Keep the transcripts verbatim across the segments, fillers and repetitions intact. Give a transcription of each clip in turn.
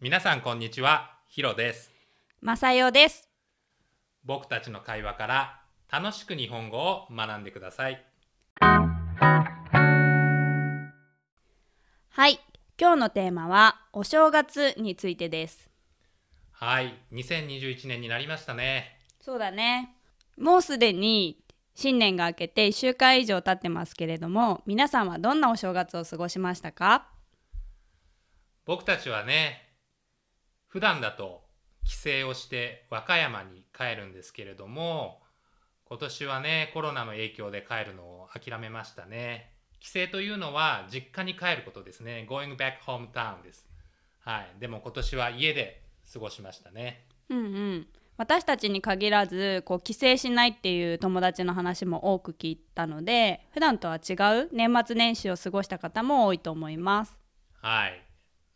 皆さんこんにちは、ヒロです。マサヨです。僕たちの会話から楽しく日本語を学んでください。はい、今日のテーマはお正月についてです。はい、にせんにじゅういちねんになりましたね。そうだね。もうすでに新年が明けていっしゅうかん以上経ってますけれども、皆さんはどんなお正月を過ごしましたか？僕たちはね、普段だと帰省をして和歌山に帰るんですけれども、今年はね、コロナの影響で帰るのを諦めましたね。帰省というのは実家に帰ることですね。 Going back home town です。はい、でも今年は家で過ごしましたね。うんうん。私たちに限らず、こう帰省しないっていう友達の話も多く聞いたので、普段とは違う年末年始を過ごした方も多いと思います。はい。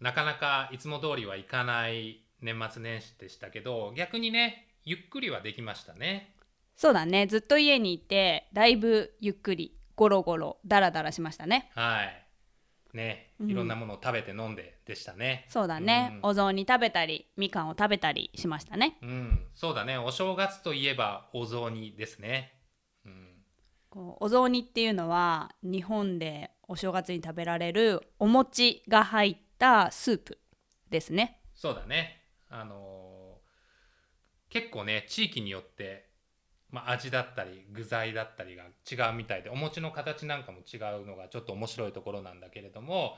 なかなかいつも通りはいかない年末年始でしたけど、逆にね、ゆっくりはできましたね。そうだね、ずっと家にいて、だいぶゆっくりゴロゴロダラダラしましたね。はいね、いろんなものを食べて飲んででしたね、うん、そうだね、うん、お雑煮食べたりみかんを食べたりしましたね、うん、そうだね、お正月といえばお雑煮ですね、うん、こうお雑煮っていうのは日本でお正月に食べられるお餅が入ってスープですね。そうだね、あのー、結構ね、地域によって、まあ、味だったり具材だったりが違うみたいで、お餅の形なんかも違うのがちょっと面白いところなんだけれども、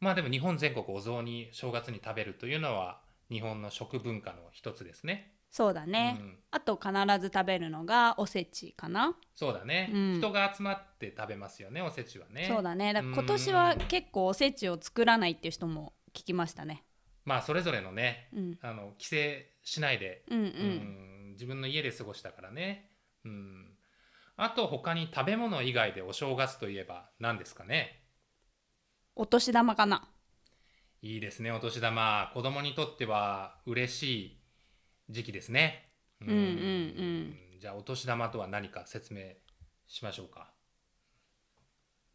まあでも日本全国お雑煮正月に食べるというのは日本の食文化の一つですね。そうだね、うん、あと必ず食べるのがおせちかな。そうだね、うん、人が集まって食べますよね、おせちはね。そうだね、だから今年は結構おせちを作らないっていう人も聞きましたね。まあそれぞれのね、うん、あの帰省しないで、うんうんうん、自分の家で過ごしたからね、うん、あと他に食べ物以外でお正月といえば何ですかね。お年玉かな。いいですね、お年玉。子供にとっては嬉しい時期ですね、うんうんうんうん、じゃあお年玉とは何か説明しましょうか。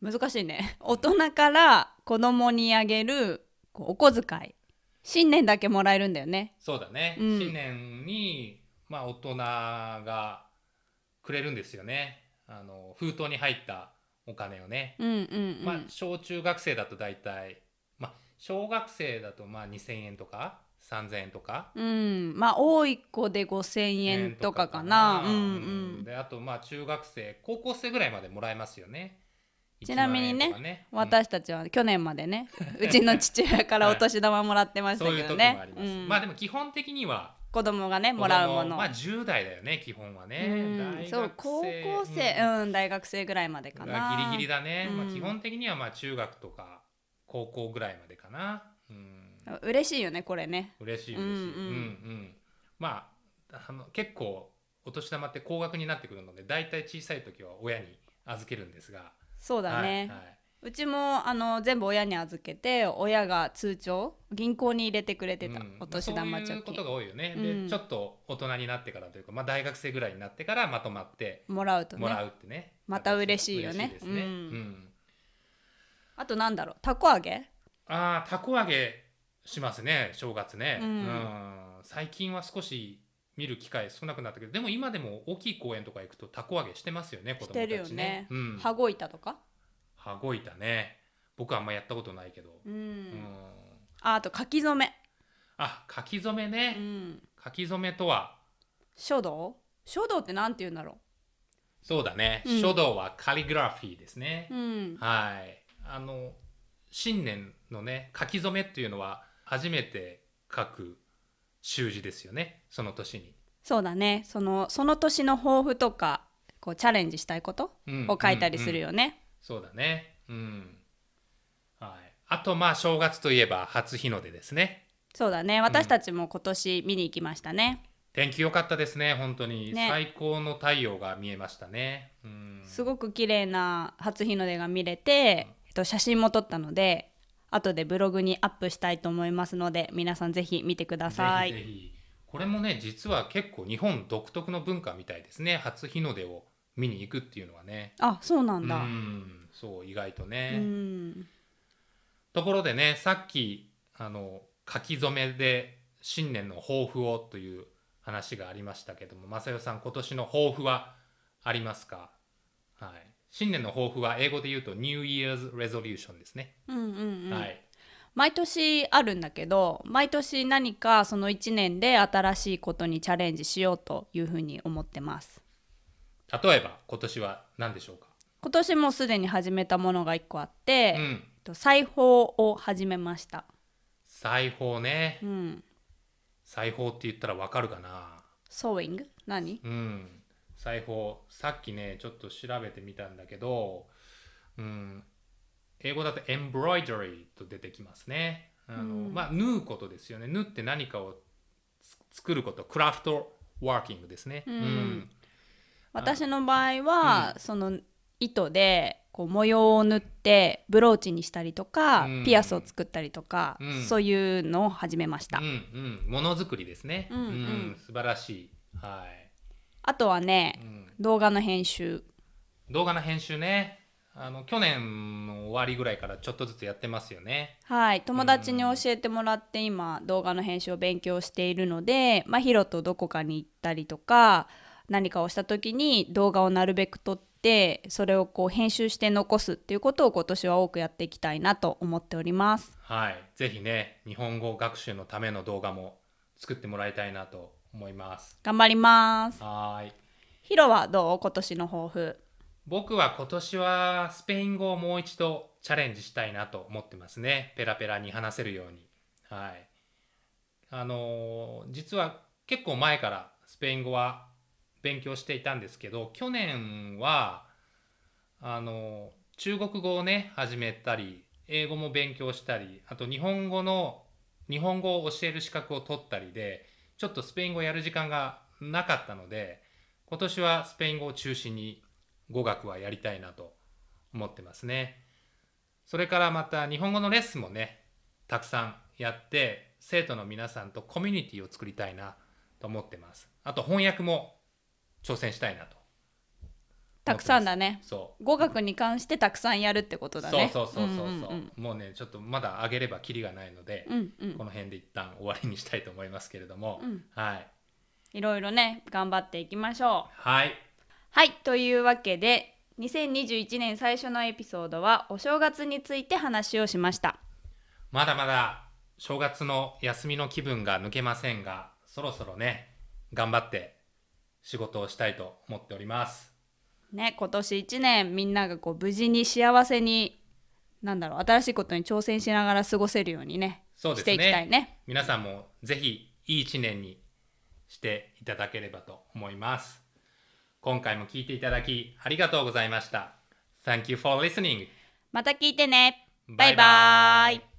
難しいね。大人から子供にあげるお小遣い、新年だけもらえるんだよね。そうだね、うん、新年に、まあ、大人がくれるんですよね、あの封筒に入ったお金をね、うんうんうん、まあ、小中学生だとだいたい、まあ、小学生だとまあにせんえんとかさんぜんえんとか、うん、まあ多い子でごせんえんとかかな、うんうん、であとまあ中学生高校生ぐらいまでもらえますよね。ちなみに ね, ね、うん、私たちは去年までね、うちの父親からお年玉もらってましたけどね、はい、そういう時もあります、うん、まあでも基本的には子供がねもらうもの、まあじゅう代だよね基本はね、うん、大学生、そう高校生、うんうん、大学生ぐらいまでかな、ギリギリだね、うん、まあ、基本的にはまあ中学とか高校ぐらいまでかな、うん、嬉しいよねこれね。嬉しい嬉しい、うんうんうんうん、まあ、 あの結構お年玉って高額になってくるので、だいたい小さい時は親に預けるんですが。そうだね、はいはい、うちもあの全部親に預けて、親が通帳銀行に入れてくれてた、うん、お年玉貯金。そういうことが多いよね、うん、でちょっと大人になってからというか、まあ、大学生ぐらいになってからまとまってもらうとね、もらうってね、また嬉しいよね、嬉しいですね、うんうん、あとなんだろう、たこ揚げ。あー、たこ揚げしますね正月ね、うんうん、最近は少し見る機会少なくなったけど、でも今でも大きい公園とか行くとたこ揚げしてますよね、子供たちね。してるよね、うん、羽子板とか。羽子板ね、僕はあんまやったことないけど、うんうん、あ, あと書き初め。あ、書き初めね、うん、書き初めとは書道。書道ってなんて言うんだろう。そうだね、うん、書道はカリグラフィーですね、うん、はい、あの新年のね書き初めっていうのは初めて書く習字ですよね、その年に。そうだね、その、その年の抱負とかこうチャレンジしたいことを書いたりするよね、うんうんうん、そうだね、うん、はい、あとまあ正月といえば初日の出ですね。そうだね、私たちも今年見に行きましたね、うん、天気良かったですね本当に、ね、最高の太陽が見えましたね、うん、すごく綺麗な初日の出が見れて、うん、えっと、写真も撮ったので後でブログにアップしたいと思いますので、皆さんぜひ見てください。ぜひぜひ。これもね、実は結構日本独特の文化みたいですね、初日の出を見に行くっていうのはね。あ、そうなんだ。うん、そう、意外とね。うん。ところでね、さっきあの書き初めで新年の抱負をという話がありましたけども、正代さん今年の抱負はありますか？はい、新年の抱負は英語で言うと New Year's Resolution ですね。うんうんうん、はい、毎年あるんだけど、毎年何かそのいちねんで新しいことにチャレンジしようというふうに思ってます。例えば今年は何でしょうか？今年もすでに始めたものがいっこあって、うん、裁縫を始めました。裁縫ね、うん、裁縫って言ったらわかるかな？ソーイング何？うん、裁縫さっきねちょっと調べてみたんだけど、うん、英語だとエンブロイダリーと出てきますね。あの、うん、まあ縫うことですよね。縫って何かを作ること、クラフトワーキングですね。うんうん、私の場合は、うん、その糸でこう模様を縫ってブローチにしたりとか、うん、ピアスを作ったりとか、うん、そういうのを始めました。うんうん、ものづくりですね。うんうんうん、素晴らしい。はい、あとはね、うん、動画の編集。動画の編集ね、あの去年の終わりぐらいからちょっとずつやってますよね。はい、友達に教えてもらって今動画の編集を勉強しているので、まあ、ヒロとどこかに行ったりとか何かをした時に動画をなるべく撮ってでそれをこう編集して残すっていうことを今年は多くやっていきたいなと思っております。はい、ぜひね日本語学習のための動画も作ってもらいたいなと思います。頑張ります。はい、ヒロはどう？今年の抱負。僕は今年はスペイン語をもう一度チャレンジしたいなと思ってますね。ペラペラに話せるように。はい、あのー、実は結構前からスペイン語は勉強していたんですけど、去年はあの中国語をね始めたり、英語も勉強したり、あと日本語の日本語を教える資格を取ったりでちょっとスペイン語をやる時間がなかったので、今年はスペイン語を中心に語学はやりたいなと思ってますね。それからまた日本語のレッスンもねたくさんやって生徒の皆さんとコミュニティを作りたいなと思ってます。あと翻訳も挑戦したいなと。たくさんだね。そう。語学に関してたくさんやるってことだね。そうそうそうそうそう。うんうん、もうねちょっとまだ上げればキリがないので、うんうん、この辺で一旦終わりにしたいと思いますけれども、うん、はい。いろいろね頑張っていきましょう。はい。はい、というわけでにせんにじゅういちねん最初のエピソードはお正月について話をしました。まだまだ正月の休みの気分が抜けませんが、そろそろね頑張って仕事をしたいと思っております。ね、今年いちねんみんながこう無事に幸せに、なんだろう、新しいことに挑戦しながら過ごせるようにね、そうですね、していきたいね。皆さんもぜひいいいちねんにしていただければと思います。今回も聞いていただきありがとうございました。Thank you for listening. また聞いてね。バイバイ。